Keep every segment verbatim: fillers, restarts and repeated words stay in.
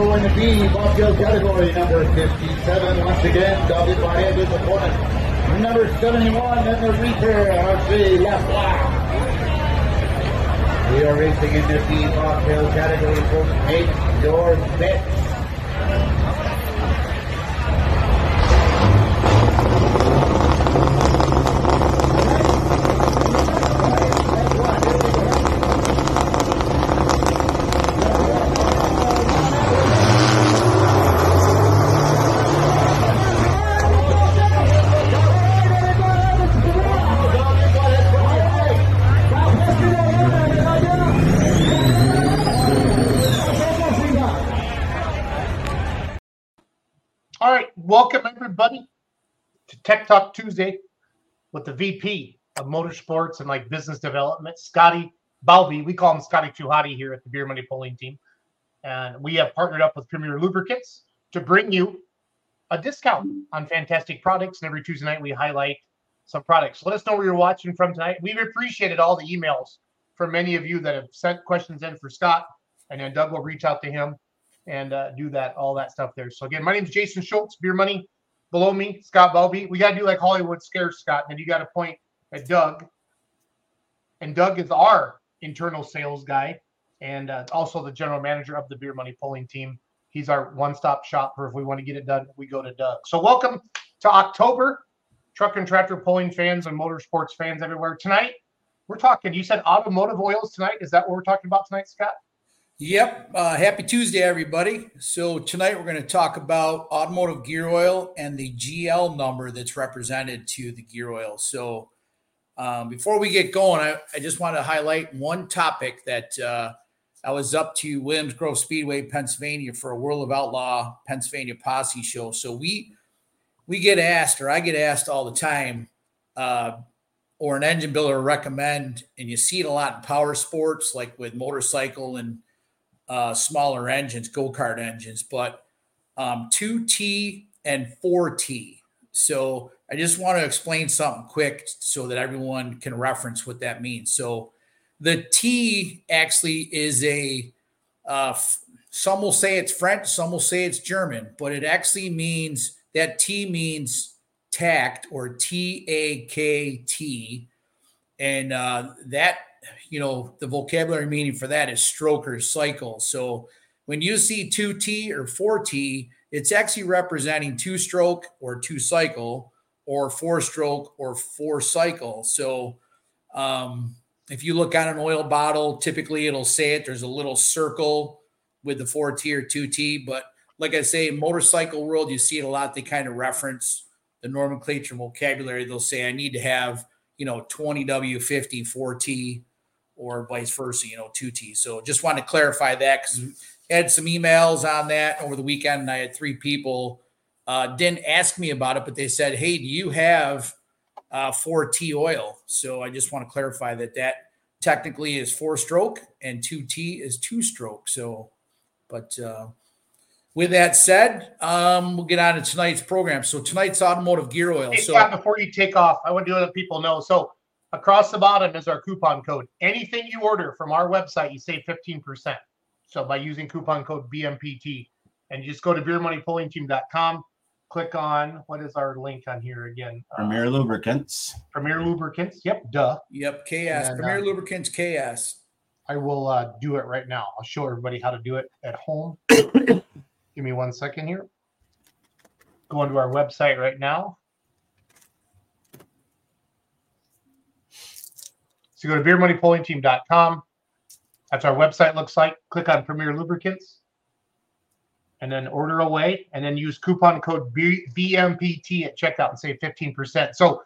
go in the B, bobtail category, number fifty-seven, once again, doubled by his opponent, number seventy-one, and the reaper, R C left lap. We are racing in the B, bobtail category for eight door bets. Welcome, everybody, to Tech Talk Tuesday with the V P of Motorsports and like Business Development, Scotty Balbi. We call him Scottie two Hottie here at the Beer Money Pulling Team. And we have partnered up with Premier Lubricants to bring you a discount on fantastic products. And every Tuesday night, we highlight some products. Let us know where you're watching from tonight. We've appreciated all the emails from many of you that have sent questions in for Scott. And then Doug will reach out to him and uh, do that, all that stuff there. So, again, my name is Jason Schultz, Beer Money. Below me, Scott Balbi. We got to do like Hollywood Scares, Scott, and then you got to point at Doug. And Doug is our internal sales guy and uh, also the general manager of the Beer Money Pulling Team. He's our one-stop shop for if we want to get it done, we go to Doug. So welcome to October, truck and tractor pulling fans and motorsports fans everywhere. Tonight, we're talking, you said automotive oils tonight. Is that what we're talking about tonight, Scott? Yep. Uh, happy Tuesday, everybody. So tonight we're going to talk about automotive gear oil and the G L number that's represented to the gear oil. So um, before we get going, I, I just want to highlight one topic that uh, I was up to Williams Grove Speedway, Pennsylvania for a World of Outlaw Pennsylvania Posse show. So we we get asked, or I get asked all the time, uh, or an engine builder recommend, and you see it a lot in power sports, like with motorcycle and Uh, smaller engines, go-kart engines, but um, two T and four T. So I just want to explain something quick so that everyone can reference what that means. So the T actually is a, uh, f- some will say it's French, some will say it's German, but it actually means, that T means tact, or T A K T. And uh, that you know, the vocabulary meaning for that is stroke or cycle. So when you see two T or four T, it's actually representing two stroke or two cycle, or four stroke or four cycle. So um, if you look on an oil bottle, typically it'll say it, there's a little circle with the four T or two T. But like I say, in motorcycle world, you see it a lot. They kind of reference the nomenclature vocabulary. They'll say, I need to have, you know, twenty W fifty four T, or vice versa, you know, two T. So just wanted to clarify that, because I had some emails on that over the weekend, and I had three people uh, didn't ask me about it, but they said, hey, do you have uh, four T oil? So I just want to clarify that that technically is four-stroke, and two T is two-stroke. So, but uh, with that said, um, we'll get on to tonight's program. So tonight's automotive gear oil. Hey, so Scott, before you take off, I want to let people know. So across the bottom is our coupon code. Anything you order from our website, you save fifteen percent. So by using coupon code B M P T, and you just go to beer money pulling team dot com, click on, what is our link on here again? Premier uh, Lubricants. Premier Lubricants. Yep, duh. Yep, K S. And, Premier uh, Lubricants K S. I will uh, do it right now. I'll show everybody how to do it at home. Give me one second here. Go onto our website right now. So go to beer money pulling team dot com. That's our website looks like. Click on Premier Lubricants and then order away, and then use coupon code B- BMPT at checkout and save fifteen percent. So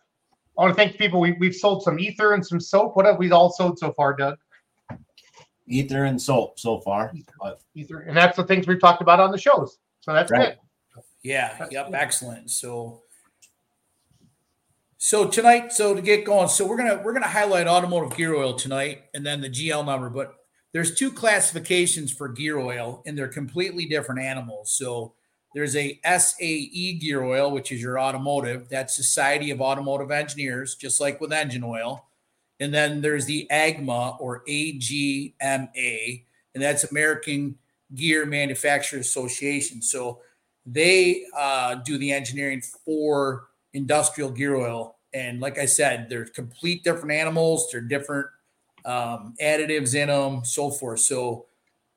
I want to thank people. We, we've sold some ether and some soap. What have we all sold so far, Doug? Ether and soap so far. Ether. ether. And that's the things we've talked about on the shows. So that's right. It. Yeah. That's yep. Good. Excellent. So. So tonight, so to get going, so we're gonna we're gonna highlight automotive gear oil tonight, and then the G L number. But there's two classifications for gear oil, and they're completely different animals. So there's a S A E gear oil, which is your automotive. That's Society of Automotive Engineers, just like with engine oil. And then there's the A G M A, or A G M A, and that's American Gear Manufacturers Association. So they uh, do the engineering for industrial gear oil. And like I said, they're complete different animals. They're different um, additives in them, so forth. So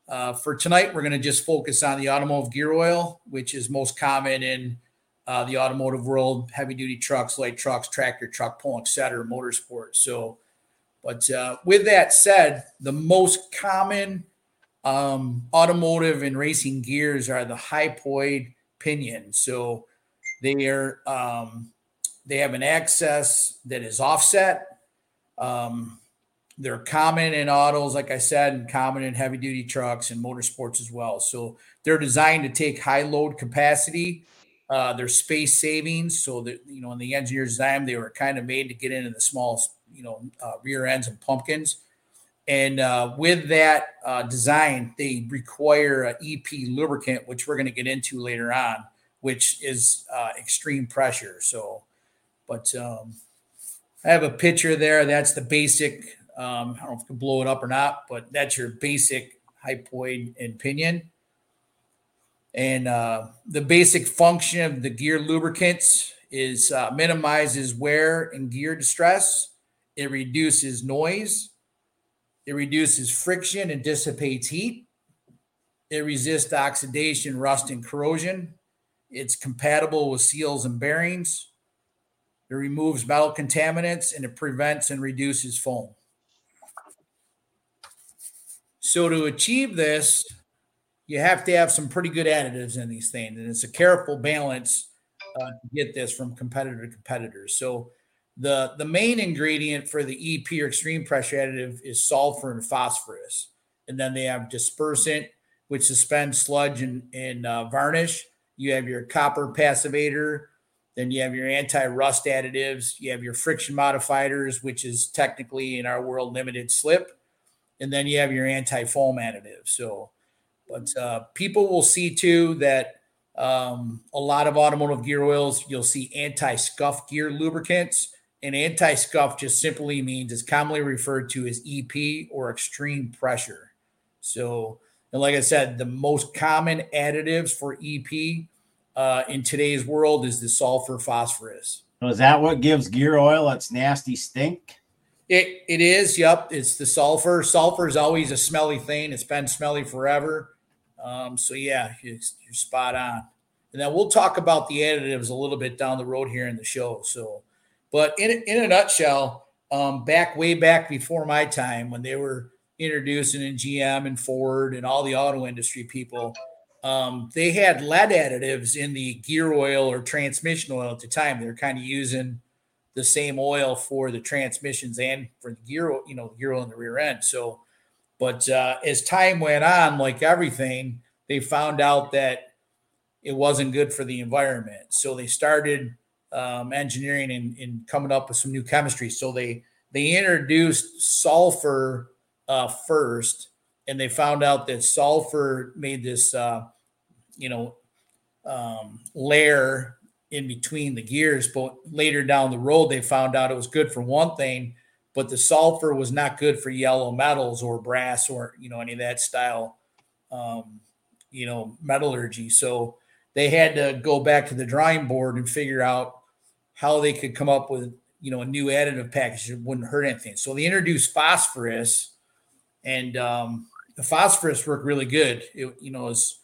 uh, for tonight, we're going to just focus on the automotive gear oil, which is most common in uh, the automotive world, heavy-duty trucks, light trucks, tractor, truck pulling, et cetera, motorsports. So, but uh, with that said, the most common um, automotive and racing gears are the hypoid pinion. So they are... Um, They have an axis that is offset. Um, they're common in autos, like I said, and common in heavy-duty trucks and motorsports as well. So they're designed to take high load capacity. Uh, they're space saving, so that, you know, in the engineer's time, they were kind of made to get into the small, you know, uh, rear ends and pumpkins. And uh, with that uh, design, they require an E P lubricant, which we're going to get into later on, which is uh, extreme pressure. So. But um, I have a picture there. That's the basic. Um, I don't know if you can blow it up or not, but that's your basic hypoid and pinion. And uh, the basic function of the gear lubricants is uh, minimizes wear and gear distress. It reduces noise. It reduces friction and dissipates heat. It resists oxidation, rust, and corrosion. It's compatible with seals and bearings. It removes metal contaminants, and it prevents and reduces foam. So to achieve this, you have to have some pretty good additives in these things, and it's a careful balance uh, to get this from competitor to competitor. So the, the main ingredient for the E P or extreme pressure additive is sulfur and phosphorus. And then they have dispersant, which suspends sludge and, and uh, varnish. You have your copper passivator. Then you have your anti-rust additives. You have your friction modifiers, which is technically in our world limited slip. And then you have your anti-foam additives. So, but uh, people will see too that um, a lot of automotive gear oils, you'll see anti-scuff gear lubricants. And anti-scuff just simply means it's commonly referred to as E P or extreme pressure. So, and like I said, the most common additives for E P Uh, in today's world is the sulfur phosphorus. So is that what gives gear oil its nasty stink? It It is, yep. It's the sulfur. Sulfur is always a smelly thing. It's been smelly forever. Um, so, yeah, you're, you're spot on. And then we'll talk about the additives a little bit down the road here in the show. So, but in, in a nutshell, um, back way back before my time when they were introducing in G M and Ford and all the auto industry people, Um, they had lead additives in the gear oil or transmission oil at the time. They're kind of using the same oil for the transmissions and for the gear, you know, gear oil in the rear end. So, but uh, as time went on, like everything, they found out that it wasn't good for the environment. So they started um, engineering and, and coming up with some new chemistry. So they they introduced sulfur uh, first. And they found out that sulfur made this, uh, you know, um, layer in between the gears. But later down the road, they found out it was good for one thing, but the sulfur was not good for yellow metals or brass or, you know, any of that style, um, you know, metallurgy. So they had to go back to the drawing board and figure out how they could come up with, you know, a new additive package that wouldn't hurt anything. So they introduced phosphorus, and um, the phosphorus worked really good. It, you know, is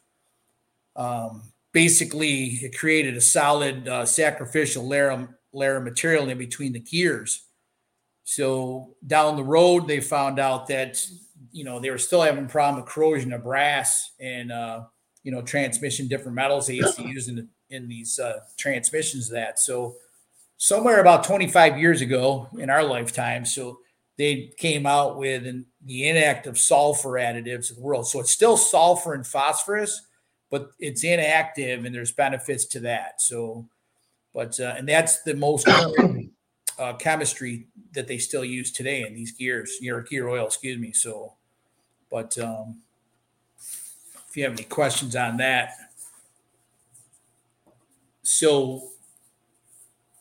um, basically it created a solid uh, sacrificial layer of, layer of material in between the gears. So down the road, they found out that, you know, they were still having a problem with corrosion of brass and, uh, you know, transmission, different metals they used to use in, the, in these uh, transmissions of that. So somewhere about twenty-five years ago in our lifetime, so they came out with an, the inactive sulfur additives of the world. So it's still sulfur and phosphorus, but it's inactive, and there's benefits to that. So, but, uh, and that's the most common, uh, chemistry that they still use today in these gears, your gear oil, excuse me. So, but um, if you have any questions on that. So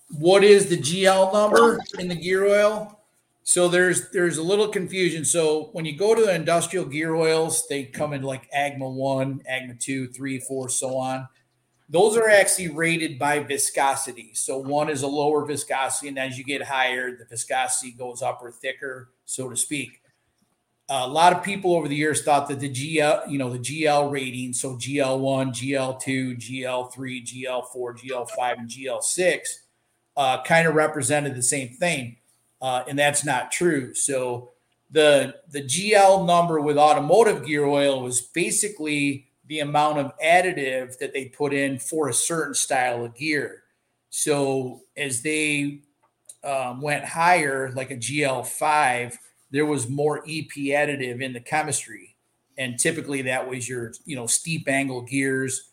what is the G L number in the gear oil? So there's there's a little confusion. So when you go to the industrial gear oils, they come in like A G M A one, A G M A two, three, four, so on. Those are actually rated by viscosity. So one is a lower viscosity, and as you get higher, the viscosity goes up or thicker, so to speak. A lot of people over the years thought that the G L, you know, the G L rating, so G L one, G L two, G L three, G L four, G L five, and G L six, uh, kind of represented the same thing, uh, and that's not true. So the the G L number with automotive gear oil was basically the amount of additive that they put in for a certain style of gear. So as they um, went higher, like a G L five, there was more E P additive in the chemistry. And typically that was your, you know, steep angle gears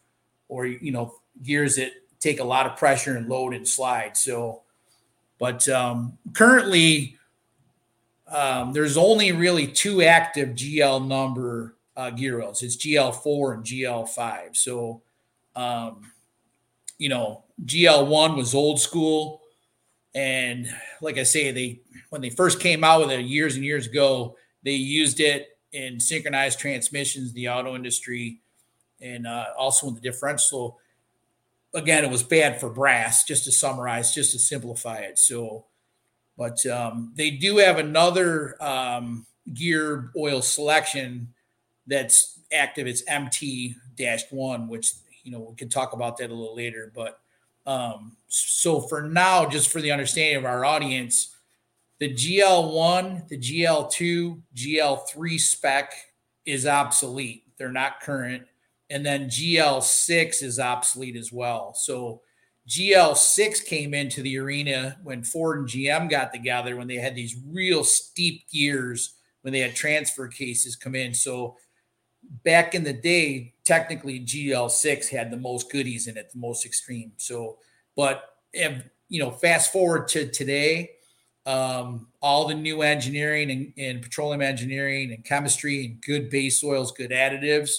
or, you know, gears that take a lot of pressure and load and slide. So, but um, currently um, there's only really two active G L number Uh, gear oils. It's G L four and G L five. So, um, you know, G L one was old school. And like I say, they, when they first came out with it years and years ago, they used it in synchronized transmissions, the auto industry, and uh, also in the differential. Again, it was bad for brass, just to summarize, just to simplify it. So, but um, they do have another um, gear oil selection that's active. It's M T one, which, you know, we can talk about that a little later. But um, so for now, just for the understanding of our audience, the G L one, the G L two, G L three spec is obsolete. They're not current. And then G L six is obsolete as well. So G L six came into the arena when Ford and G M got together, when they had these real steep gears, when they had transfer cases come in. So back in the day, technically G L six had the most goodies in it, the most extreme. So, but, if, you know, fast forward to today, um, all the new engineering and, and petroleum engineering and chemistry and good base oils, good additives,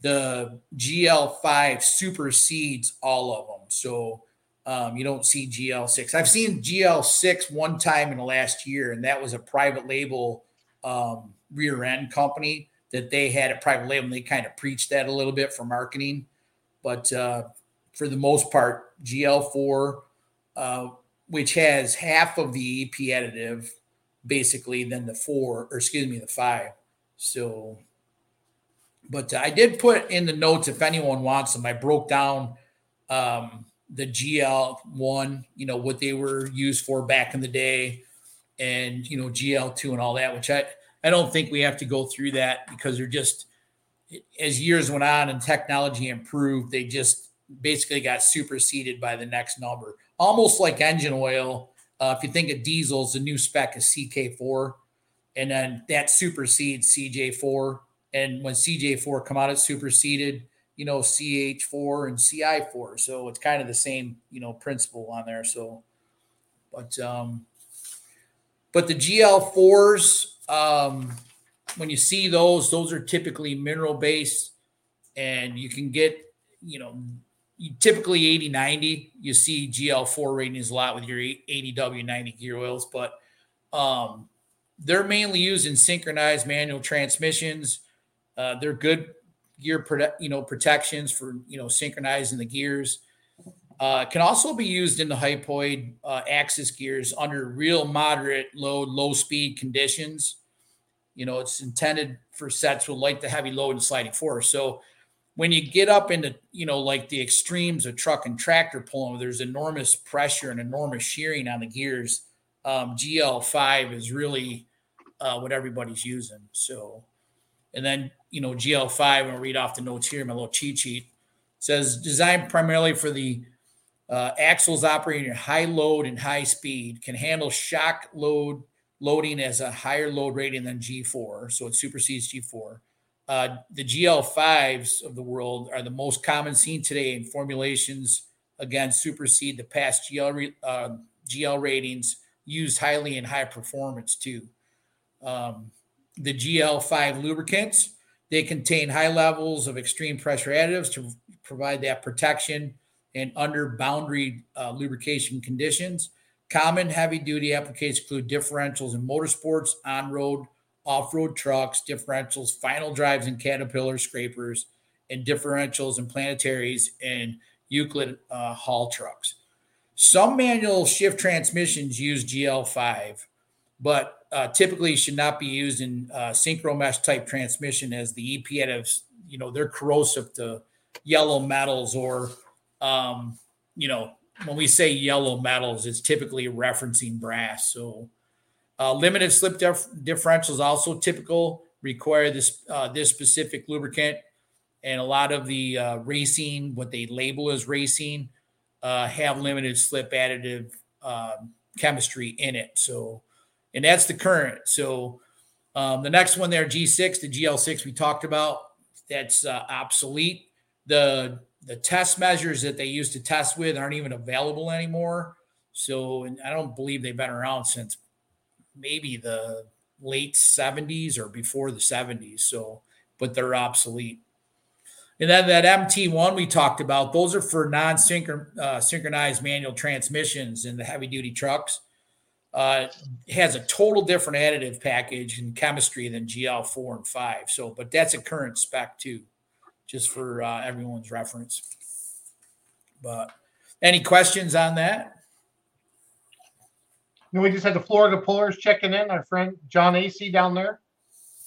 the G L five supersedes all of them. So um, you don't see G L six. I've seen G L six one time in the last year, and that was a private label um, rear end company that they had a private label, and they kind of preached that a little bit for marketing. But uh, for the most part, G L four, uh, which has half of the E P additive, basically, than the four, or excuse me, the five. So, but I did put in the notes, if anyone wants them, I broke down um, the G L one, you know, what they were used for back in the day, and, you know, G L two and all that, which I, I don't think we have to go through that, because they're just, as years went on and technology improved, they just basically got superseded by the next number. Almost like engine oil. Uh, if you think of diesels, the new spec is C K four, and then that supersedes C J four. And when C J four come out, it superseded, you know, C H four and C I four. So it's kind of the same, you know, principle on there. So, but, um, but the G L fours, um, when you see those, those are typically mineral-based, and you can get, you know, typically eighty ninety. You see G L four ratings a lot with your eighty W ninety gear oils, but um, they're mainly used in synchronized manual transmissions. Uh, they're good gear, prote- you know, protections for, you know, synchronizing the gears. Uh, can also be used in the hypoid uh, axis gears under real moderate load, low speed conditions. You know, it's intended for sets with light to heavy load and sliding force. So when you get up into, you know, like the extremes of truck and tractor pulling, there's enormous pressure and enormous shearing on the gears. Um, G L five is really uh, what everybody's using. So, and then, you know, G L five, I'll read off the notes here, my little cheat sheet, says designed primarily for the Uh, axles operating at high load and high speed, can handle shock load loading as a higher load rating than G four, so it supersedes G four. Uh, the G L fives of the world are the most common seen today, in formulations, again, supersede the past G L, re, uh, G L ratings, used highly in high performance too. Um, the G L five lubricants, they contain high levels of extreme pressure additives to provide that protection and under boundary uh, lubrication conditions. Common heavy-duty applications include differentials in motorsports, on-road, off-road trucks, differentials, final drives in Caterpillar scrapers, and differentials in planetaries and Euclid uh, haul trucks. Some manual shift transmissions use G L five, but uh, typically should not be used in uh, synchro mesh type transmission, as the E P A has, you know, they're corrosive to yellow metals or, um, you know, when we say yellow metals, it's typically referencing brass. So uh, limited slip dif- differentials also typical, require this uh, this specific lubricant. And a lot of the uh, racing, what they label as racing, uh, have limited slip additive um, chemistry in it. So, and that's the current. So um, the next one there, G six, the G L six we talked about, that's uh, obsolete. The the test measures that they used to test with aren't even available anymore. So, and I don't believe they've been around since maybe the late seventies or before the seventies. So, but they're obsolete. And then that M T one we talked about, those are for non-synchronized non-synchron, uh, manual transmissions in the heavy-duty trucks. Uh, has a total different additive package and chemistry than G L four and five. So, but that's a current spec too, just for uh, everyone's reference. But any questions on that? No, we just had the Florida Pullers checking in, our friend John A C down there.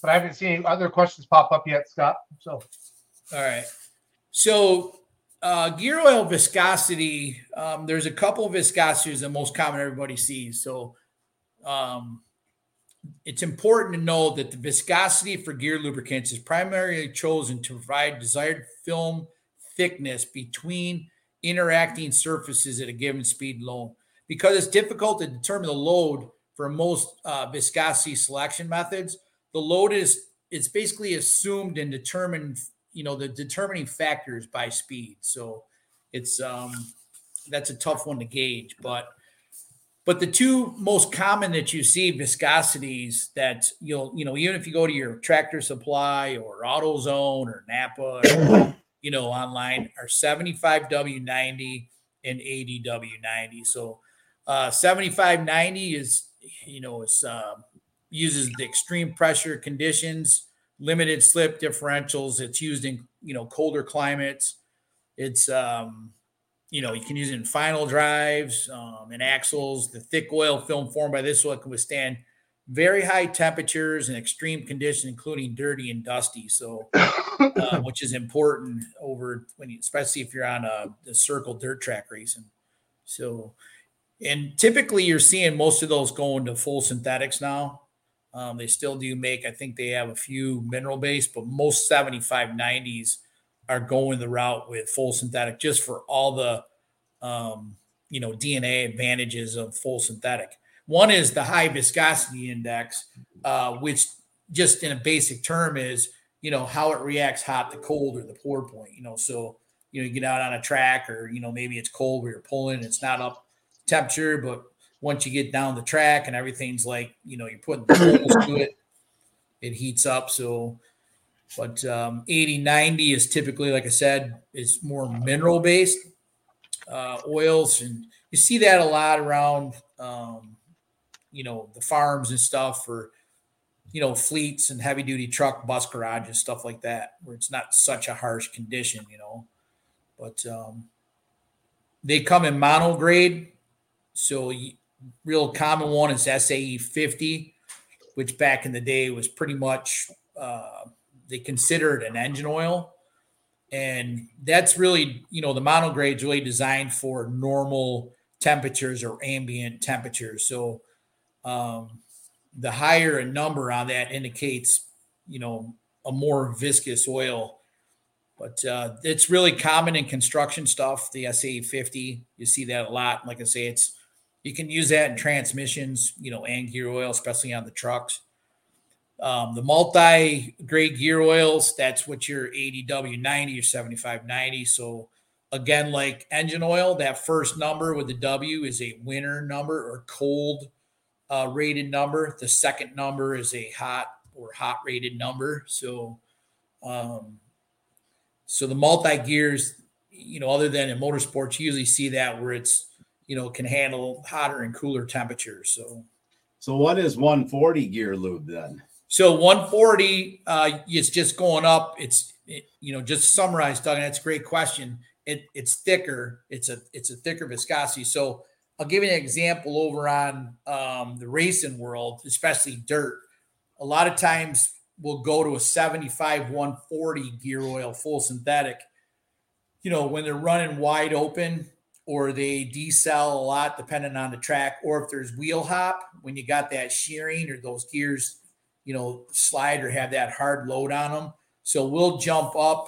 But I haven't seen any other questions pop up yet, Scott, so... All right. So uh, gear oil viscosity, um, there's a couple of viscosities that most common everybody sees. So um, it's important to know that the viscosity for gear lubricants is primarily chosen to provide desired film thickness between interacting surfaces at a given speed load. Because it's difficult to determine the load for most uh, viscosity selection methods, the load is it's basically assumed and determined you know, the determining factors by speed. So it's, um, that's a tough one to gauge, but, but the two most common that you see viscosities that you'll, you know, even if you go to your Tractor Supply or AutoZone or Napa, or, you know, online, are seventy-five W ninety and eighty W ninety. So uh, seventy-five ninety is, you know, it's uh, uses the extreme pressure conditions, limited slip differentials. It's used in, you know, colder climates. It's, um, you know, you can use it in final drives um, and axles. The thick oil film formed by this oil can withstand very high temperatures and extreme conditions, including dirty and dusty. So, uh, which is important over when you, especially if you're on a, a circle dirt track racing. So, and typically you're seeing most of those going to full synthetics now. Um, they still do make, I think they have a few mineral based, but most seventy-five nineties are going the route with full synthetic just for all the, um, you know, D N A advantages of full synthetic. One is the high viscosity index, uh, which just in a basic term is, you know, how it reacts hot to cold or the pour point, you know, so, you know, you get out on a track or, you know, maybe it's cold where you're pulling, it's not up temperature, but once you get down the track and everything's like, you know, you're putting the to it, it heats up. So, but um, eighty ninety is typically, like I said, is more mineral-based uh, oils. And you see that a lot around, um, you know, the farms and stuff for, you know, fleets and heavy-duty truck, bus garages, stuff like that, where it's not such a harsh condition, you know. But um, they come in monograde. So, you, real common one is S A E fifty, which back in the day was pretty much uh, they considered an engine oil. And that's really, you know, the monograde is really designed for normal temperatures or ambient temperatures. So um, the higher a number on that indicates, you know, a more viscous oil. But uh, it's really common in construction stuff, the S A E fifty. You see that a lot. Like I say, it's you can use that in transmissions, you know, and gear oil, especially on the trucks. Um, the multi-grade gear oils, that's what your eighty W ninety or seventy-five ninety. So, again, like engine oil, that first number with the W is a winter number or cold uh, rated number. The second number is a hot or hot rated number. So, um, so the multi-gears, you know, other than in motorsports, you usually see that where it's, you know, can handle hotter and cooler temperatures. So, so what is one forty gear lube then? So one forty uh, is just going up. It's, it, you know, just summarize, Doug, and that's a great question. It, it's thicker. It's a, it's a thicker viscosity. So I'll give you an example over on um, the racing world, especially dirt. A lot of times we'll go to a seventy-five one forty gear oil, full synthetic, you know, when they're running wide open or they decel a lot, depending on the track, or if there's wheel hop, when you got that shearing or those gears, you know, slide or have that hard load on them. So we'll jump up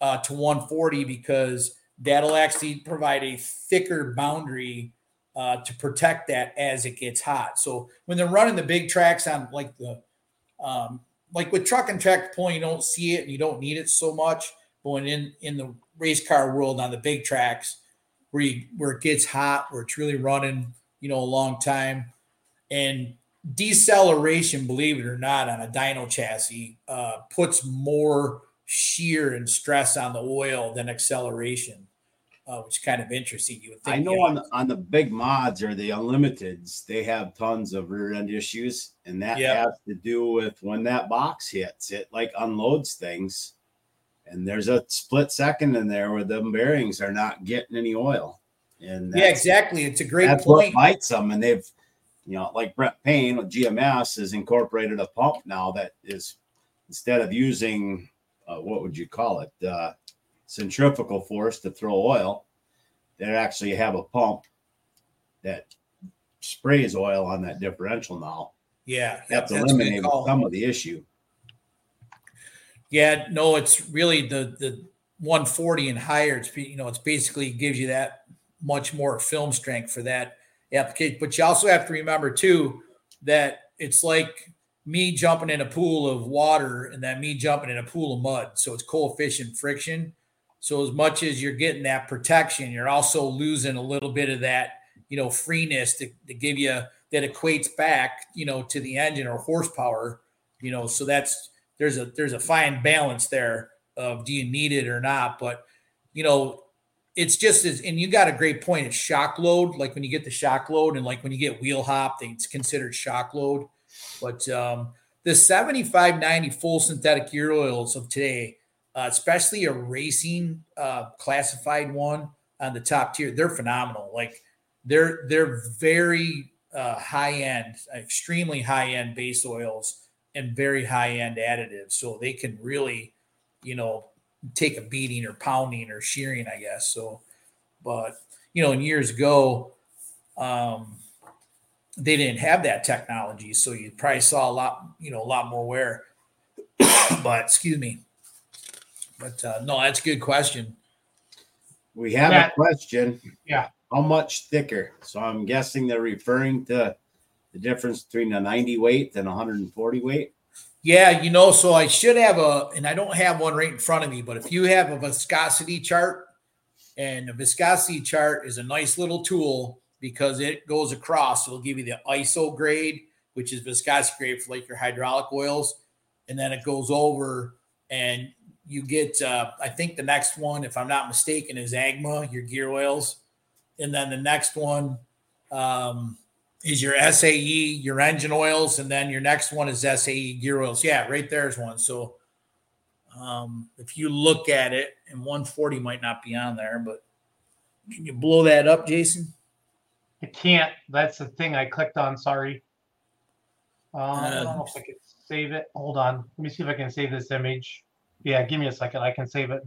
uh, to one forty because that'll actually provide a thicker boundary uh, to protect that as it gets hot. So when they're running the big tracks on like the, um, like with truck and tractor pulling, you don't see it and you don't need it so much. But when in, in the race car world on the big tracks where you, where it gets hot, where it's really running, you know, a long time, and deceleration, believe it or not, on a dyno chassis uh, puts more shear and stress on the oil than acceleration, uh, which is kind of interesting. You would think. I know, you know on, the, on the big mods or the unlimiteds, they have tons of rear end issues, and that yep. has to do with when that box hits, it like unloads things, and there's a split second in there where the bearings are not getting any oil. And yeah, exactly. It's a great that's point. That's what bites them, and they've. You know, like Brent Payne with G M S has incorporated a pump now that is, instead of using, uh, what would you call it, uh, centrifugal force to throw oil, they actually have a pump that sprays oil on that differential now. Yeah. That's, that's eliminated some of the issue. Yeah, no, it's really the, the one forty and higher. It's, you know, it's basically gives you that much more film strength for that application. But you also have to remember too that it's like me jumping in a pool of water and that me jumping in a pool of mud. So it's coefficient friction. So as much as you're getting that protection, you're also losing a little bit of that, you know, freeness to, to give you that equates back, you know, to the engine or horsepower, you know. So that's there's a there's a fine balance there of do you need it or not. But you know, it's just as, and you got a great point. It's shock load. Like when you get the shock load and like when you get wheel hop, it's considered shock load. But um, the seventy-five ninety full synthetic gear oils of today, uh, especially a racing uh, classified one on the top tier, they're phenomenal. Like they're, they're very uh, high end, extremely high end base oils and very high end additives. So they can really, you know, take a beating or pounding or shearing, I guess. So, but you know, in years ago, um, they didn't have that technology. So you probably saw a lot, you know, a lot more wear, but excuse me, but, uh, no, that's a good question. We have that, a question. Yeah. How much thicker? So I'm guessing they're referring to the difference between a ninety weight and one forty weight. Yeah, you know, so I should have a, and I don't have one right in front of me, but if you have a viscosity chart, and a viscosity chart is a nice little tool because it goes across. It'll give you the I S O grade, which is viscosity grade for like your hydraulic oils. And then it goes over and you get, uh, I think the next one, if I'm not mistaken, is A G M A, your gear oils. And then the next one, um, is your S A E, your engine oils, and then your next one is S A E gear oils. Yeah, right there is one. So um, if you look at it, and one forty might not be on there, but can you blow that up, Jason? I can't. That's the thing I clicked on. Sorry. Um, uh, I don't know if I can save it. Hold on. Let me see if I can save this image. Yeah, give me a second. I can save it.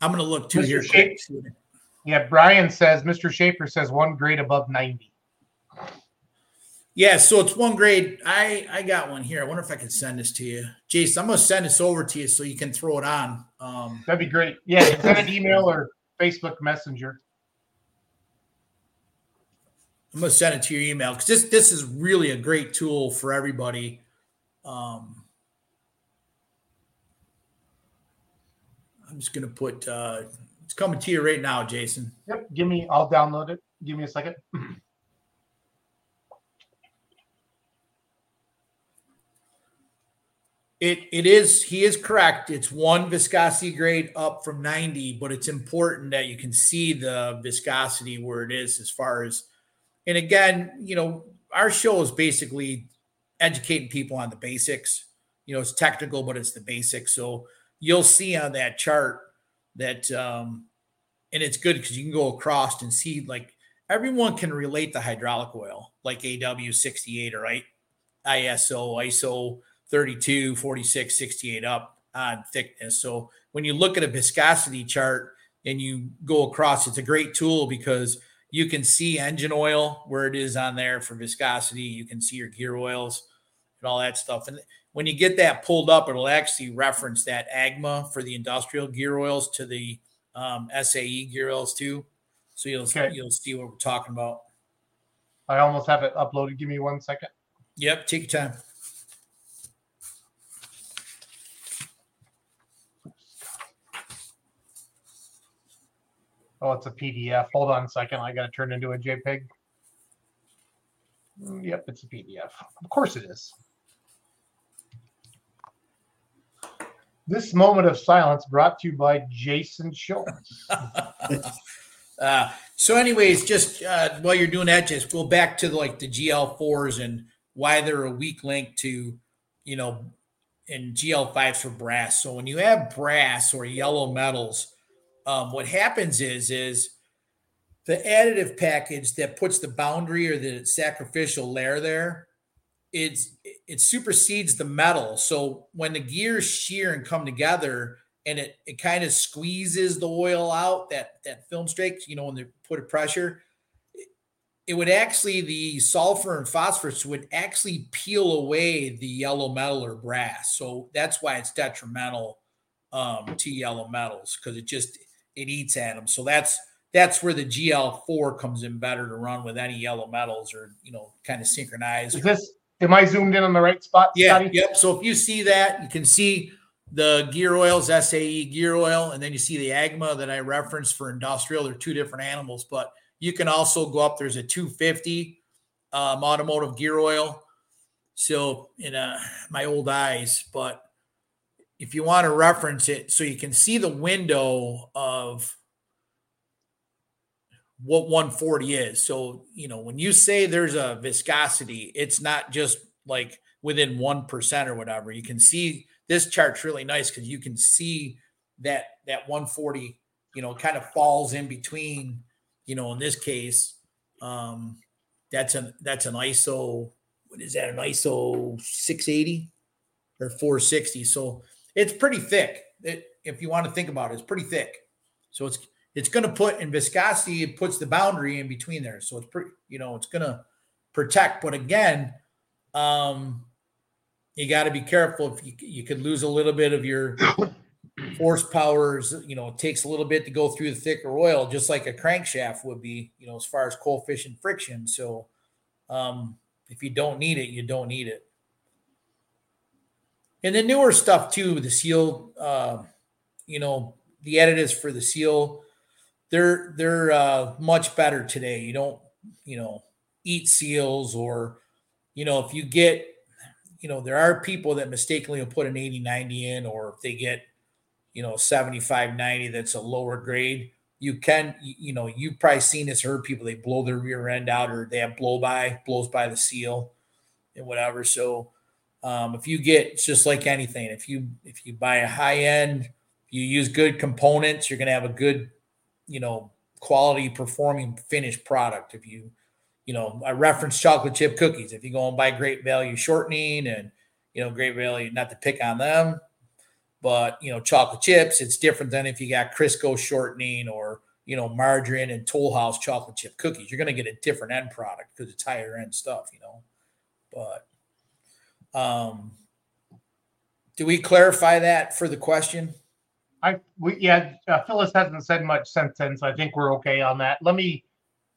I'm going to look too here. Yeah, Brian says, Mister Schaefer says one grade above ninety. Yeah, so it's one grade. I, I got one here. I wonder if I could send this to you. Jason, I'm going to send this over to you so you can throw it on. Um, That'd be great. Yeah, send an email or Facebook Messenger. I'm going to send it to your email because this, this is really a great tool for everybody. Um, I'm just going to put uh, – it's coming to you right now, Jason. Yep, give me – I'll download it. Give me a second. It it is, he is correct. It's one viscosity grade up from ninety, but it's important that you can see the viscosity where it is as far as, and again, you know, our show is basically educating people on the basics. You know, it's technical, but it's the basics. So you'll see on that chart that, um, and it's good because you can go across and see, like, everyone can relate the hydraulic oil, like A W sixty-eight or I S O, I S O thirty-two, forty-six, sixty-eight up on thickness. So when you look at a viscosity chart and you go across, it's a great tool because you can see engine oil where it is on there for viscosity. You can see your gear oils and all that stuff. And when you get that pulled up, it'll actually reference that A G M A for the industrial gear oils to the um, S A E gear oils too. So you'll, okay. you'll see what we're talking about. I almost have it uploaded. Give me one second. Yep. Take your time. Oh, it's a P D F. Hold on a second. I got to turn into a JPEG. Yep, it's a P D F. Of course it is. This moment of silence brought to you by Jason Schultz. uh, so anyways, just uh, while you're doing that, just go back to the, like the G L fours and why they're a weak link to, you know, and G L fives for brass. So when you have brass or yellow metals, Um, what happens is, is the additive package that puts the boundary or the sacrificial layer there, it's, it supersedes the metal. So when the gears shear and come together and it, it kind of squeezes the oil out, that, that film streaks, you know, when they put a pressure, it would actually, the sulfur and phosphorus would actually peel away the yellow metal or brass. So that's why it's detrimental um, to yellow metals, because it just, it eats at them. So that's, that's where the G L four comes in better to run with any yellow metals or, you know, kind of synchronize. Is this, am I zoomed in on the right spot? Yeah. Scotty? Yep. So if you see that, you can see the gear oils, S A E gear oil, and then you see the A G M A that I referenced for industrial. They're two different animals, but you can also go up. There's a two fifty um, automotive gear oil. So in uh, my old eyes, but if you want to reference it, so you can see the window of what one forty is. So, you know, when you say there's a viscosity, it's not just like within one percent or whatever. You can see this chart's really nice because you can see that that one forty, you know, kind of falls in between, you know, in this case, um, that's an, that's an I S O, what is that, an I S O six eighty or four sixty. So it's pretty thick. It, if you want to think about it, it's pretty thick. So it's it's going to put in viscosity. It puts the boundary in between there. So it's pretty, you know, it's going to protect. But again, um, you got to be careful. If you, you could lose a little bit of your horsepowers, you know, it takes a little bit to go through the thicker oil, just like a crankshaft would be, you know, as far as coefficient friction. So um, if you don't need it, you don't need it. And the newer stuff too, the seal, uh, you know, the additives for the seal, they're they're uh, much better today. You don't, you know, eat seals or, you know, if you get, you know, there are people that mistakenly will put an eighty ninety in, or if they get, you know, seventy-five ninety, that's a lower grade. You can, you know, you've probably seen this, heard people, they blow their rear end out or they have blow by, blows by the seal and whatever. So, Um, if you get, it's just like anything, if you, if you buy a high end, you use good components, you're going to have a good, you know, quality performing finished product. If you, you know, I referenced chocolate chip cookies. If you go and buy Great Value shortening and, you know, Great Value, not to pick on them, but, you know, chocolate chips, it's different than if you got Crisco shortening or, you know, margarine and Toll House chocolate chip cookies. You're going to get a different end product because it's higher end stuff, you know, but. Um, do we clarify that for the question? I we, yeah, uh, Phyllis hasn't said much since then, so I think we're okay on that. Let me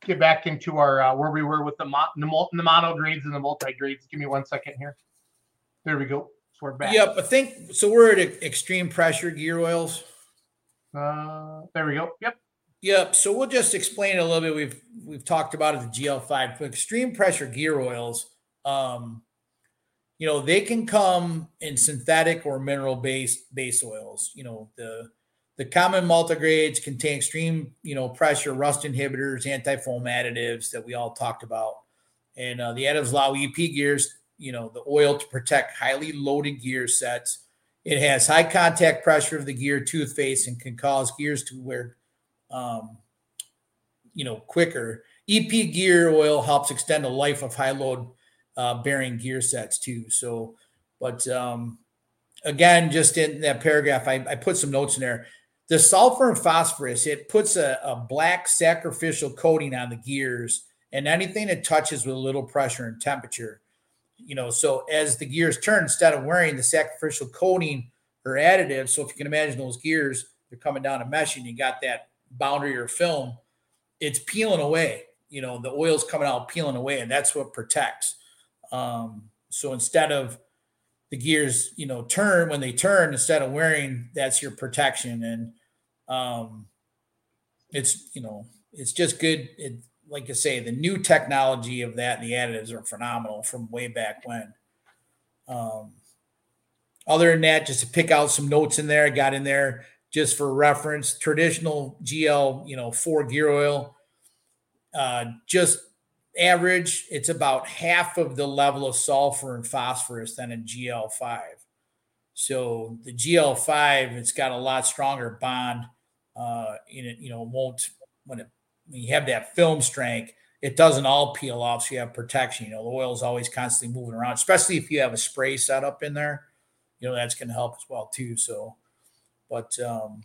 get back into our uh, where we were with the, mo- the, mo- the mono grades and the multi grades. Give me one second here. There we go. So we're back. Yep, I think so. We're at extreme pressure gear oils. Uh, there we go. Yep. Yep. So we'll just explain a little bit. We've we've talked about it. The G L five, extreme pressure gear oils. Um. you know, they can come in synthetic or mineral-based base oils. You know, the the common multigrades contain extreme, you know, pressure, rust inhibitors, anti-foam additives that we all talked about. And uh, the additives allow E P gears, you know, the oil to protect highly loaded gear sets. It has high contact pressure of the gear tooth face and can cause gears to wear, um, you know, quicker. E P gear oil helps extend the life of high load uh, bearing gear sets too. So, but um, again, just in that paragraph, I, I put some notes in there. The sulfur and phosphorus, it puts a, a black sacrificial coating on the gears and anything that touches with a little pressure and temperature. You know, so as the gears turn, instead of wearing the sacrificial coating or additive, so if you can imagine those gears, they're coming down a mesh and you got that boundary or film, it's peeling away. You know, the oil's coming out peeling away, and that's what protects. Um, so instead of the gears, you know, turn, when they turn, instead of wearing, that's your protection. And um, it's, you know, it's just good. It, Like I say, the new technology of that and the additives are phenomenal from way back when. Um, other than that, just to pick out some notes in there, I got in there just for reference. Traditional G L, you know, four gear oil, uh, just average. It's about half of the level of sulfur and phosphorus than a G L five. So the G L five, it's got a lot stronger bond. Uh, in it, you know, won't when it. When you have that film strength, it doesn't all peel off, so you have protection. You know, the oil is always constantly moving around, especially if you have a spray set up in there. You know, that's going to help as well too. So, but um,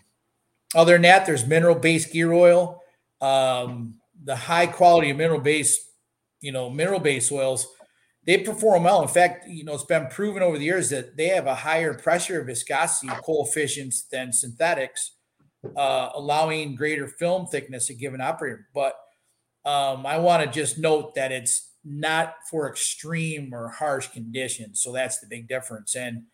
other than that, there's mineral-based gear oil. Um, the high quality of mineral-based, you know, mineral-based oils, they perform well. In fact, you know, it's been proven over the years that they have a higher pressure viscosity coefficients than synthetics, uh allowing greater film thickness at given operator. But um I want to just note that it's not for extreme or harsh conditions, so that's the big difference. And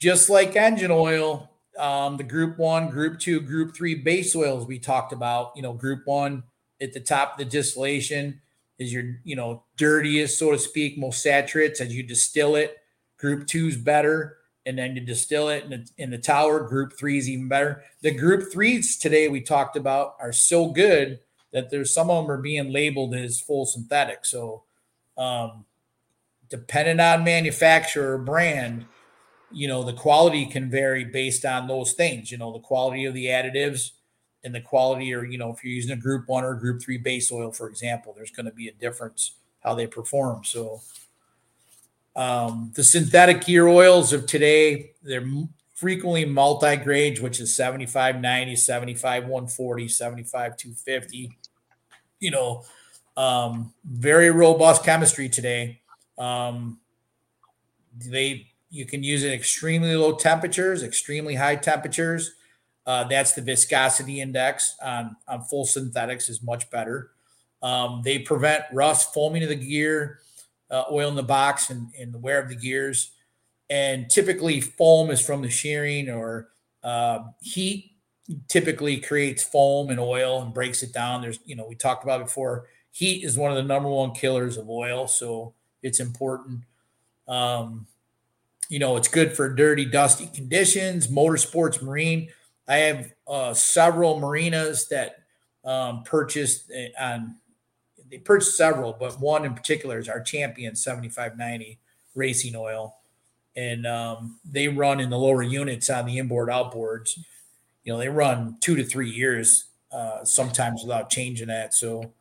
just like engine oil, um the group one, group two, group three base oils we talked about, you know, group one at the top of the distillation is your, you know, dirtiest, so to speak, most saturates. As you distill it, group two is better. And then you distill it in the, in the tower, group three is even better. The group threes today we talked about are so good that there's some of them are being labeled as full synthetic. So um, depending on manufacturer or brand, you know, the quality can vary based on those things, you know, the quality of the additives and the quality, or, you know, if you're using a group one or group three base oil, for example, there's going to be a difference how they perform. So Um, the synthetic gear oils of today, they're frequently multi-grades, which is seventy-five ninety, seventy-five one forty, seventy-five two fifty, you know, um, very robust chemistry today. Um, they, you can use it at extremely low temperatures, extremely high temperatures. Uh, that's the viscosity index on, on full synthetics is much better. Um, they prevent rust, foaming of the gear, Uh, oil in the box and, and the wear of the gears. And typically foam is from the shearing, or uh, heat typically creates foam and oil and breaks it down. There's, you know, we talked about before, heat is one of the number one killers of oil. So it's important. Um, you know, it's good for dirty, dusty conditions, motorsports, marine. I have uh, several marinas that um, purchased on, they purchased several, but one in particular is our Champion seventy-five ninety racing oil. And um, they run in the lower units on the inboard outboards. You know, they run two to three years uh, sometimes without changing that. So,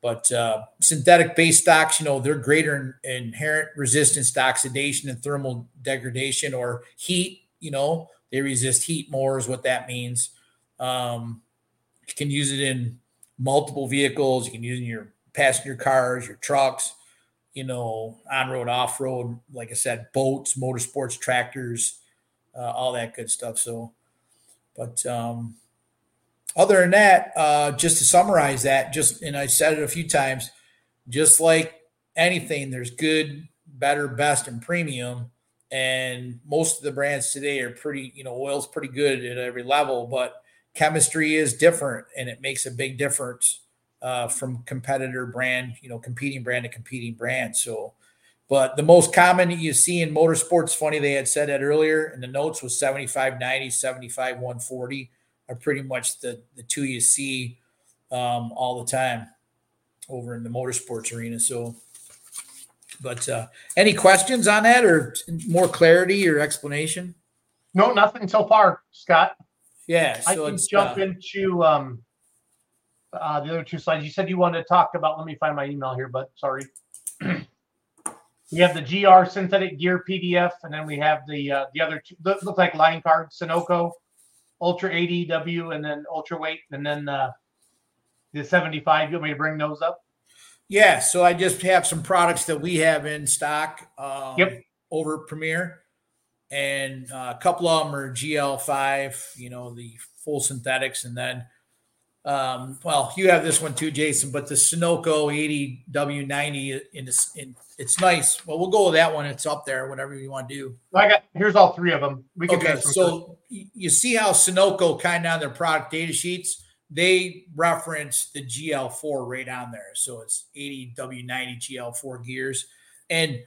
but uh, synthetic base stocks, you know, they're greater in, inherent resistance to oxidation and thermal degradation or heat. You know, they resist heat more is what that means. Um, you can use it in multiple vehicles. You can use in your passenger cars, your trucks, you know, on-road, off-road, like I said, boats, motorsports, tractors, uh, all that good stuff. So, but um, other than that, uh, just to summarize that, just, and I said it a few times, just like anything, there's good, better, best, and premium. And most of the brands today are pretty, you know, oil's pretty good at every level, but chemistry is different, and it makes a big difference uh, from competitor brand, you know, competing brand to competing brand. So, But the most common you see in motorsports, funny they had said that earlier in the notes, was seventy-five ninety, seventy-five one forty are pretty much the, the two you see um, all the time over in the motorsports arena. So, but uh, any questions on that or more clarity or explanation? No, nothing so far, Scott. Yeah. So I can jump uh, into um, uh, the other two slides. You said you wanted to talk about, let me find my email here, but sorry. We have the G R synthetic gear P D F, and then we have the uh, the other two, look, look like line cards, Sunoco, Ultra A D W, and then Ultra Weight, and then uh, the seventy-five. You want me to bring those up? Yeah, so I just have some products that we have in stock um, yep. over Premier, and uh, a couple of them are G L five, you know, the full synthetics, and then, um, well, you have this one too, Jason, but the Sunoco eighty W ninety in this, in, it's nice. Well, we'll go with that one. It's up there, whatever you want to do. I got, here's all three of them. We can okay. So first. You see how Sunoco kind of on their product data sheets, they reference the G L four right on there. So it's eighty W ninety G L four gears. And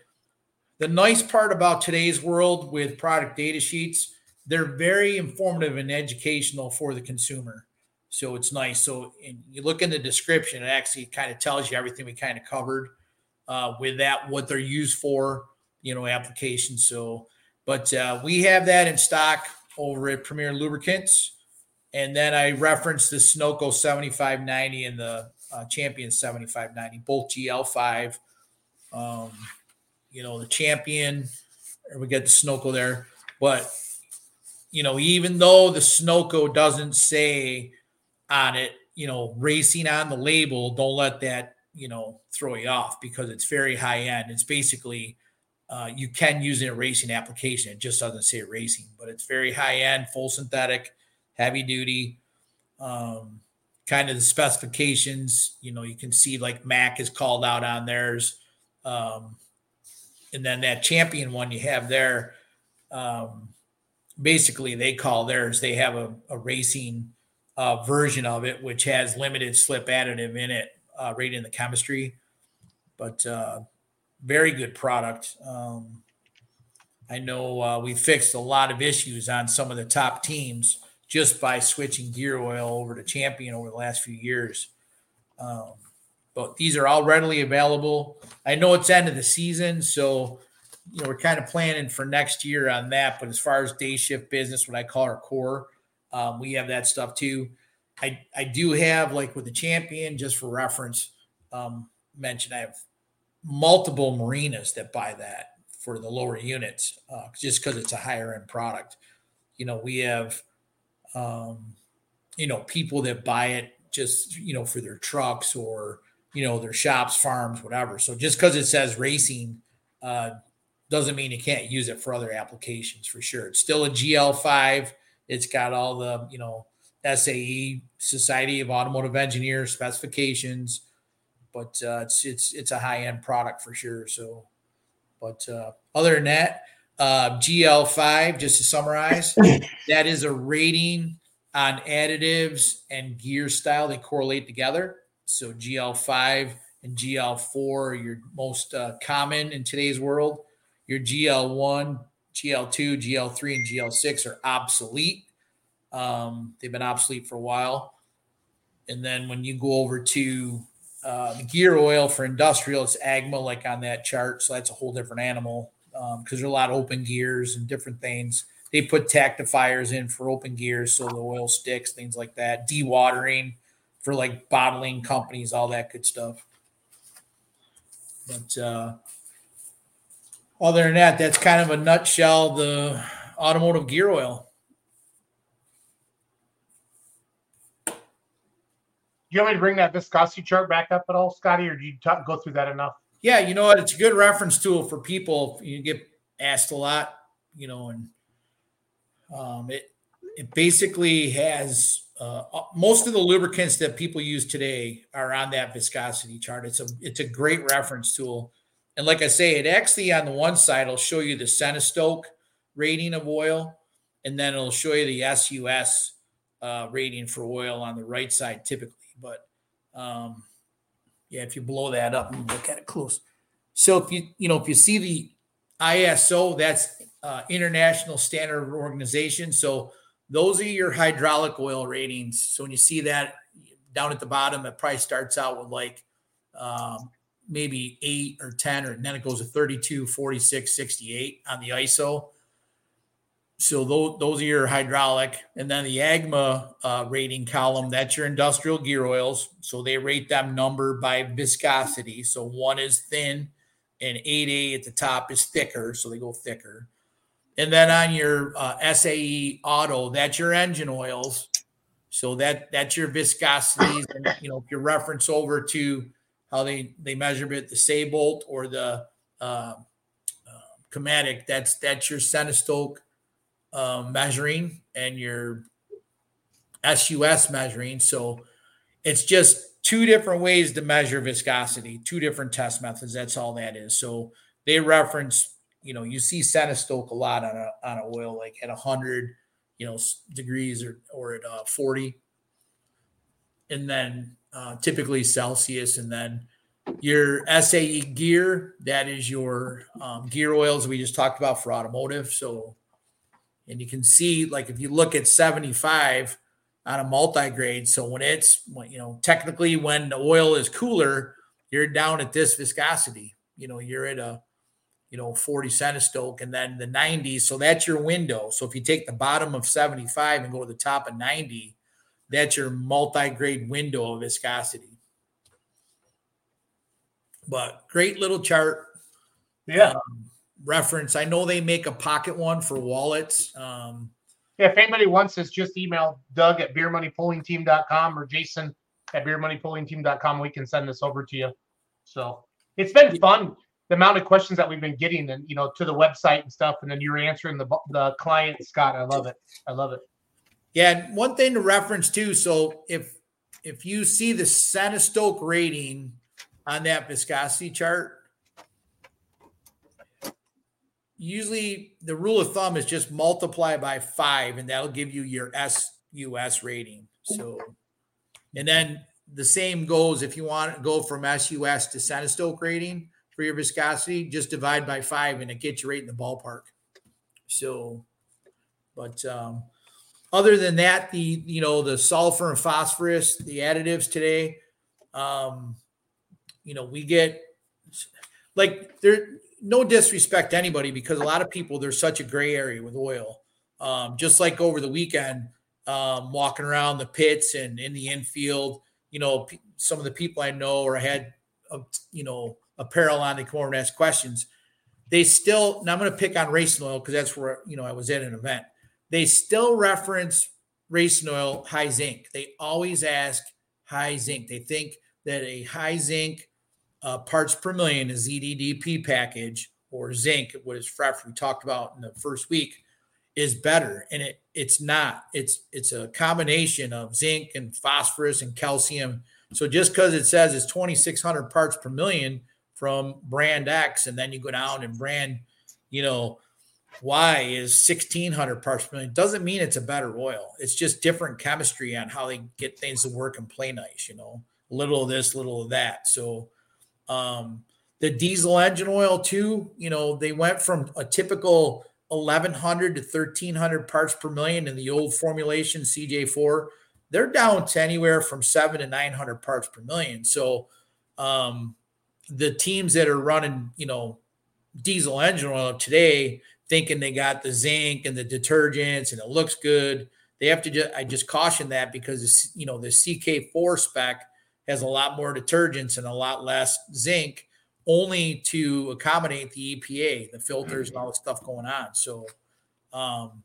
the nice part about today's world with product data sheets, they're very informative and educational for the consumer. So it's nice. So and you look in the description, it actually kind of tells you everything we kind of covered uh, with that, what they're used for, you know, applications. So, but uh, we have that in stock over at Premier Lubricants. And then I referenced the Sunoco seventy-five ninety and the uh, Champion seventy-five ninety, both G L five. Um, you know, the Champion, or we got the Sunoco there. But, you know, even though the Sunoco doesn't say on it, you know, racing on the label, don't let that, you know, throw you off, because it's very high end. It's basically, uh, you can use it in a racing application. It just doesn't say racing, but it's very high end, full synthetic, heavy duty, um, kind of the specifications, you know, you can see like Mac is called out on theirs. Um, and then that Champion one you have there, um, basically they call theirs, they have a, a racing Uh, version of it, which has limited slip additive in it, uh, right in the chemistry, but uh, very good product. Um, I know uh, we fixed a lot of issues on some of the top teams just by switching gear oil over to Champion over the last few years. Um, but these are all readily available. I know it's end of the season, so you know we're kind of planning for next year on that. But as far as day shift business, what I call our core, Um, we have that stuff too. I, I do have, like with the Champion, just for reference, um, mentioned I have multiple marinas that buy that for the lower units, uh, just because it's a higher end product. You know, we have, um, you know, people that buy it just, you know, for their trucks or, you know, their shops, farms, whatever. So just because it says racing uh, doesn't mean you can't use it for other applications for sure. It's still a G L five. It's got all the, you know, S A E, Society of Automotive Engineers specifications, but uh, it's it's it's a high end product for sure. So, but uh, other than that, uh, G L five, just to summarize, that is a rating on additives and gear style. They correlate together. So G L five and G L four are your most uh, common in today's world. Your G L one, G L two, G L three, and G L six are obsolete. Um, they've been obsolete for a while. And then when you go over to uh, the gear oil for industrial, it's A G M A, like on that chart. So that's a whole different animal because um, there's a lot of open gears and different things. They put tactifiers in for open gears so the oil sticks, things like that. Dewatering for like bottling companies, all that good stuff. But uh other than that, that's kind of a nutshell, the automotive gear oil. Do you want me to bring that viscosity chart back up at all, Scotty, or do you talk, go through that enough? Yeah, you know what? It's a good reference tool for people. You get asked a lot, you know, and um, it, it basically has uh, most of the lubricants that people use today are on that viscosity chart. It's a It's a great reference tool. And like I say, it actually on the one side will show you the Centistoke rating of oil, and then it'll show you the S U S uh, rating for oil on the right side typically. But um, yeah, if you blow that up and look at it close, So if you, you know, if you see the I S O, that's uh, International Standard Organization. So those are your hydraulic oil ratings. So when you see that down at the bottom, it probably starts out with like um, maybe eight or ten, or and then it goes to thirty-two, forty-six, sixty-eight on the I S O. So those, those are your hydraulic. And then the A G M A uh, rating column, that's your industrial gear oils. So they rate them number by viscosity. So one is thin and eight A at the top is thicker. So they go thicker. And then on your uh, S A E auto, that's your engine oils. So that that's your viscosities. And, you know, if you reference over to how they, they measure it, the Saybolt or the uh, uh, Chromatic, that's, that's your Centestoke Um, measuring and your S U S measuring. So it's just two different ways to measure viscosity, two different test methods. That's all that is. So they reference, you know, you see Centestoke a lot on a, on an oil, like at one hundred, you know, degrees or, or at uh, forty. And then uh, typically Celsius. And then your S A E gear, that is your um, gear oils we just talked about for automotive. So and you can see, like, if you look at seventy-five on a multi-grade, so when it's, you know, technically when the oil is cooler, you're down at this viscosity. You know, you're at a, you know, forty Centestoke, and then the nineties. So that's your window. So if you take the bottom of seventy-five and go to the top of ninety, that's your multi-grade window of viscosity. But great little chart. Yeah. Um, reference. I know they make a pocket one for wallets. Um, yeah, if anybody wants this, just email Doug at beer money pulling team dot com or Jason at beer money pulling team dot com. We can send this over to you. So it's been fun, the amount of questions that we've been getting, and, you know, to the website and stuff, and then you're answering the the client, Scott. I love it. I love it. Yeah, and one thing to reference too. So if if you see the Centestoke rating on that viscosity chart, usually the rule of thumb is just multiply by five, and that'll give you your S U S rating. So, and then the same goes if you want to go from S U S to Centestoke rating for your viscosity, just divide by five and it gets you right in the ballpark. So, but um, other than that, the, you know, the sulfur and phosphorus, the additives today, um, you know, we get like there. No disrespect to anybody, because a lot of people, there's such a gray area with oil. Um, just like over the weekend, um, walking around the pits and in the infield, you know, p- some of the people I know or I had, a, you know, apparel on, they come over and ask questions. They still, and I'm going to pick on racing oil because that's where, you know, I was at an event. They still reference racing oil, high zinc. They always ask high zinc. They think that a high zinc Uh, parts per million, a Z D D P package or zinc, what is F R E F we talked about in the first week, is better. And it it's not. It's it's a combination of zinc and phosphorus and calcium. So just because it says it's twenty-six hundred parts per million from brand X, and then you go down and brand, you know, Y is sixteen hundred parts per million, doesn't mean it's a better oil. It's just different chemistry on how they get things to work and play nice, you know, little of this, little of that. So Um, the diesel engine oil too, you know, they went from a typical eleven hundred to thirteen hundred parts per million in the old formulation C J four. They're down to anywhere from seven to nine hundred parts per million. So, um, the teams that are running, you know, diesel engine oil today, thinking they got the zinc and the detergents and it looks good, they have to just, I just caution that, because, you know, the C K four spec has a lot more detergents and a lot less zinc, only to accommodate the E P A, the filters and all the stuff going on. So, um,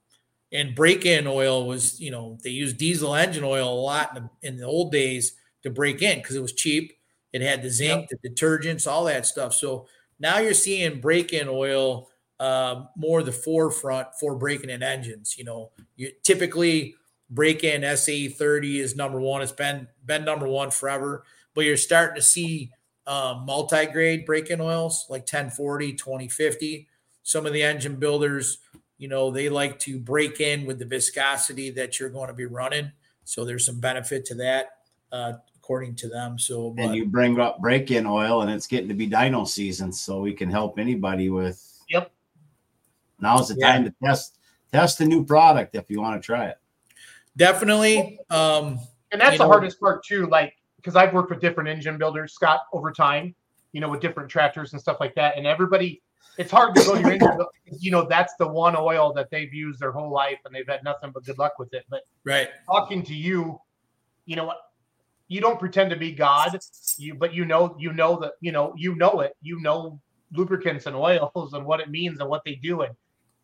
and break-in oil was, you know, they used diesel engine oil a lot in the, in the old days to break in because it was cheap. It had the zinc, yep, the detergents, all that stuff. So now you're seeing break-in oil uh, more the forefront for breaking in engines. You know, you typically break-in S A E thirty is number one. It's been been number one forever, but you're starting to see um, multi-grade break-in oils like ten forty, twenty fifty. Some of the engine builders, you know, they like to break in with the viscosity that you're going to be running. So there's some benefit to that. Uh, of according to them. So, but, and you bring up break-in oil, and it's getting to be dyno season, so we can help anybody with. Yep. Now's the yeah. time to test test the new product if you want to try it. Definitely. Um, and that's the know, hardest part too, like because I've worked with different engine builders, Scott, over time, you know, with different tractors and stuff like that, and everybody. It's hard to go to your engine builder, you know, that's the one oil that they've used their whole life and they've had nothing but good luck with it. But right. talking to you, you know, you don't pretend to be God, you, but you know, you know that, you know, you know it, you know, lubricants and oils and what it means and what they do. And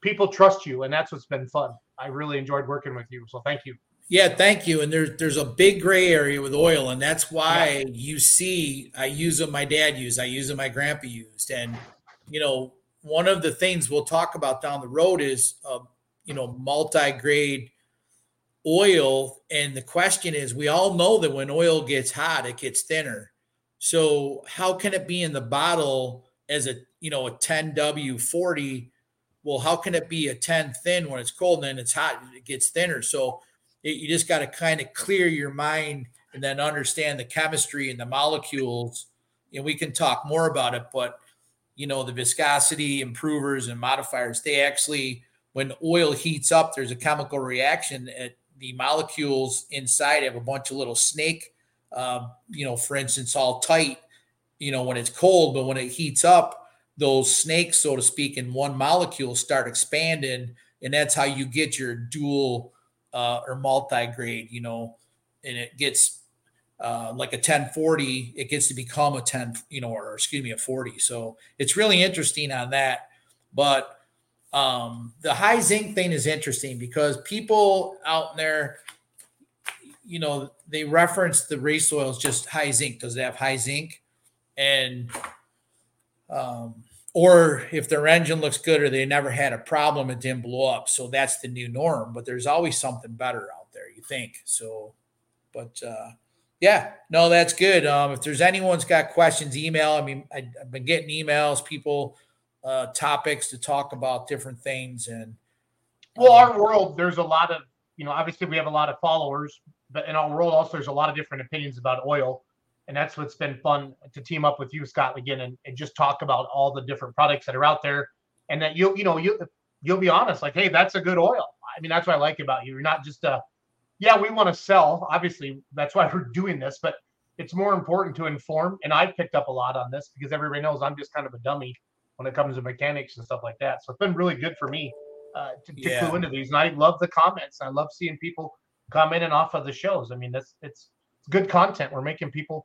people trust you. And that's what's been fun. I really enjoyed working with you. So thank you. Yeah, thank you. And there's there's a big gray area with oil, and that's why yeah. you see I use them my dad used, I use them my grandpa used. And, you know, one of the things we'll talk about down the road is, uh, you know, multi-grade oil. And the question is, we all know that when oil gets hot, it gets thinner. So how can it be in the bottle as a, you know, a ten W forty? Well, how can it be a ten thin when it's cold and then it's hot, it gets thinner? So it, you just got to kind of clear your mind and then understand the chemistry and the molecules. And we can talk more about it, but you know, the viscosity improvers and modifiers, they actually, when oil heats up, there's a chemical reaction at the molecules inside have a bunch of little snake, uh, you know, for instance, all tight, you know, when it's cold, but when it heats up, those snakes, so to speak, in one molecule start expanding. And that's how you get your dual uh, or multi-grade, you know, and it gets Uh, like a ten forty, it gets to become a ten, you know, or excuse me, a forty. So it's really interesting on that. But um, the high zinc thing is interesting because people out there, you know, they reference the race oils, just high zinc. Does it have high zinc? And, um, or if their engine looks good or they never had a problem, it didn't blow up. So that's the new norm, but there's always something better out there, you think. So, but, uh, yeah, no, that's good. Um, if there's anyone's got questions, email. I mean, I, I've been getting emails, people, uh, topics to talk about different things. And um, well, our world, there's a lot of, you know, obviously we have a lot of followers, but in our world also there's a lot of different opinions about oil, and that's what's been fun to team up with you, Scott, again, and, and just talk about all the different products that are out there, and that you, you know, you you'll be honest, like, hey, that's a good oil. I mean, that's what I like about you. You're not just a yeah, we want to sell. Obviously, that's why we're doing this, but it's more important to inform. And I've picked up a lot on this because everybody knows I'm just kind of a dummy when it comes to mechanics and stuff like that. So it's been really good for me uh, to, to yeah. clue into these. And I love the comments. I love seeing people come in and off of the shows. I mean, that's it's good content. We're making people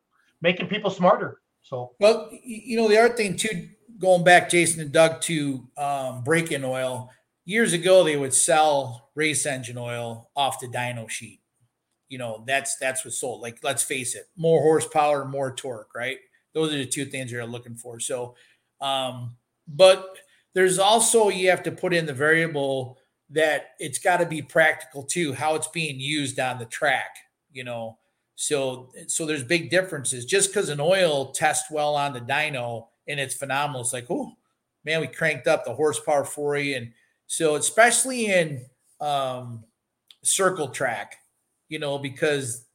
making people smarter. So well, you know, the other thing too, going back, Jason and Doug, to um, break-in oil. Years ago, they would sell race engine oil off the dyno sheet. You know, that's that's what's sold. Like, let's face it, more horsepower, more torque, right? Those are the two things you're looking for. So, um, but there's also, you have to put in the variable that it's got to be practical too, how it's being used on the track, you know. So, so there's big differences. Just because an oil tests well on the dyno and it's phenomenal, it's like, oh, man, we cranked up the horsepower for you. And so especially in um, circle track, you know, because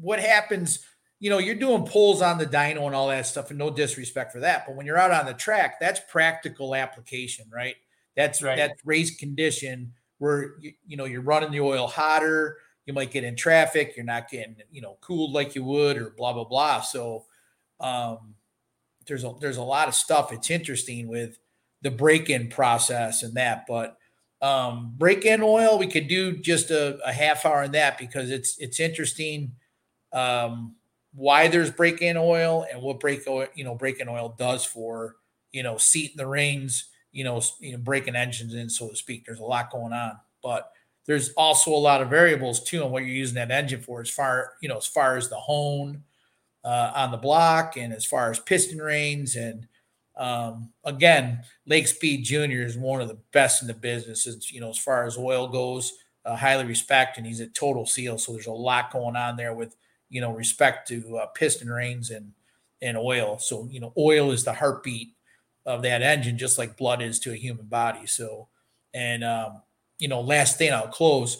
what happens, you know, you're doing pulls on the dyno and all that stuff, and no disrespect for that. But when you're out on the track, that's practical application, right? That's right. That's race condition where, you, you know, you're running the oil hotter. You might get in traffic. You're not getting, you know, cooled like you would or blah, blah, blah. So um, there's a, there's a lot of stuff it's interesting with the break-in process and that, but um, break-in oil, we could do just a, a half hour on that because it's, it's interesting um, why there's break-in oil and what break oil, you know, break-in oil does for, you know, seating the reins, you know, you know, breaking engines in, so to speak. There's a lot going on, but there's also a lot of variables too on what you're using that engine for, as far, you know, as far as the hone uh, on the block and as far as piston rings and, Um, again, Lake Speed Junior is one of the best in the business, as, you know, as far as oil goes, uh, highly respect, and he's a total seal. So there's a lot going on there with, you know, respect to uh, piston rings and, and oil. So, you know, oil is the heartbeat of that engine, just like blood is to a human body. So, and, um, you know, last thing I'll close,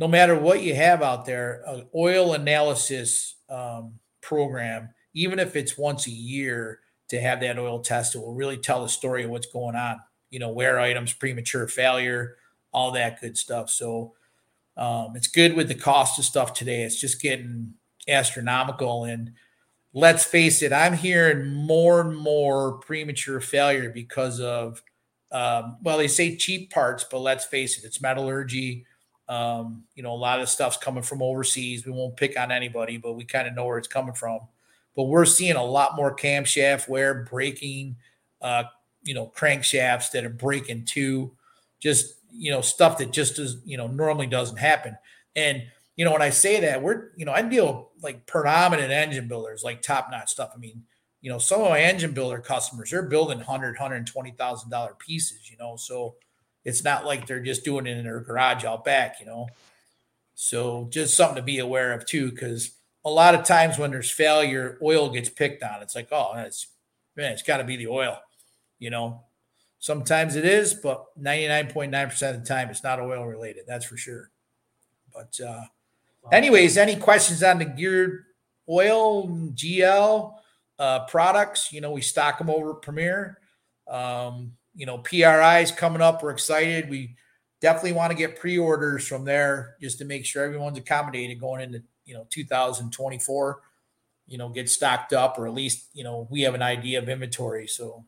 no matter what you have out there, uh, oil analysis, um, program, even if it's once a year, to have that oil tested will really tell the story of what's going on, you know, wear items, premature failure, all that good stuff. So um, it's good with the cost of stuff today. It's just getting astronomical. And let's face it, I'm hearing more and more premature failure because of, um, well, they say cheap parts, but let's face it, it's metallurgy. Um, you know, a lot of stuff's coming from overseas. We won't pick on anybody, but we kind of know where it's coming from. But we're seeing a lot more camshaft wear, braking, uh, you know, crankshafts that are breaking too. Just, you know, stuff that just is, you know, normally doesn't happen. And, you know, when I say that, we're, you know, I deal with like predominant engine builders, like top-notch stuff. I mean, you know, some of my engine builder customers, they're building one hundred thousand dollars, one hundred twenty thousand dollars pieces, you know. So it's not like they're just doing it in their garage out back, you know. So just something to be aware of too, because a lot of times when there's failure, oil gets picked on. It's like, oh, it's, man, it's got to be the oil, you know. Sometimes it is, but ninety-nine point nine percent of the time it's not oil related. That's for sure. But uh, anyways, any questions on the geared oil, G L uh, products? You know, we stock them over at Premier. Um, you know, P R I is coming up. We're excited. We definitely want to get pre-orders from there just to make sure everyone's accommodated going into, you know, two thousand twenty-four, you know, get stocked up, or at least, you know, we have an idea of inventory. So.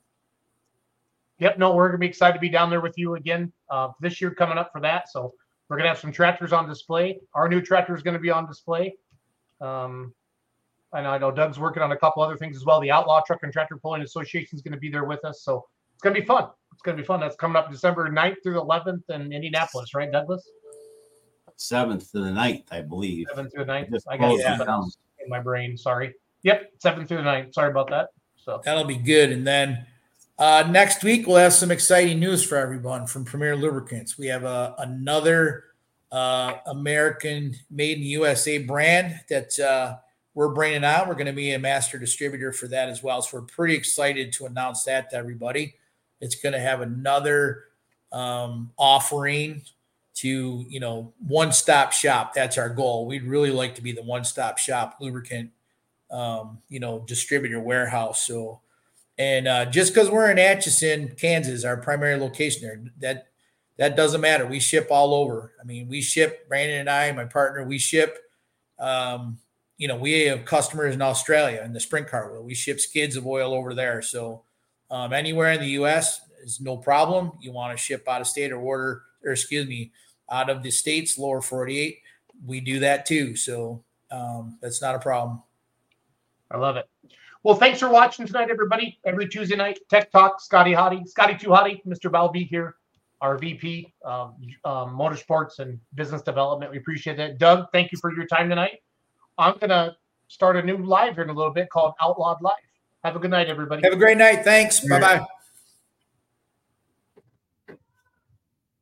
Yep. No, we're going to be excited to be down there with you again uh, this year coming up for that. So we're going to have some tractors on display. Our new tractor is going to be on display. Um, and I know Doug's working on a couple other things as well. The Outlaw Truck and Tractor Pulling Association is going to be there with us. So it's going to be fun. It's going to be fun. That's coming up December ninth through the eleventh in Indianapolis, right, Douglas? Seventh to the ninth, I believe. Seventh to the ninth. I, I got yeah. in my brain. Sorry. Yep. Seventh to the ninth. Sorry about that. So that'll be good. And then uh, next week we'll have some exciting news for everyone from Premier Lubricants. We have uh, another uh, American made in U S A brand that uh, we're bringing out. We're going to be a master distributor for that as well. So we're pretty excited to announce that to everybody. It's going to have another um, offering to, you know, one-stop shop. That's our goal. We'd really like to be the one-stop shop lubricant, um, you know, distributor warehouse. So, and uh, just because we're in Atchison, Kansas, our primary location there, that, that doesn't matter. We ship all over. I mean, we ship, Brandon and I, my partner, we ship, um, you know, we have customers in Australia in the sprint car wheel. We ship skids of oil over there. So um, anywhere in the U S is no problem. You want to ship out of state or order, or excuse me, out of the states, lower forty-eight, we do that too. So um, that's not a problem. I love it. Well, thanks for watching tonight, everybody. Every Tuesday night, Tech Talk, Scottie Hottie, Scottie two Hottie, Mister Balbi here, our V P of um, Motorsports and Business Development. We appreciate that. Doug, thank you for your time tonight. I'm going to start a new live here in a little bit called Outlawed Live. Have a good night, everybody. Have a great night. Thanks. Bye-bye.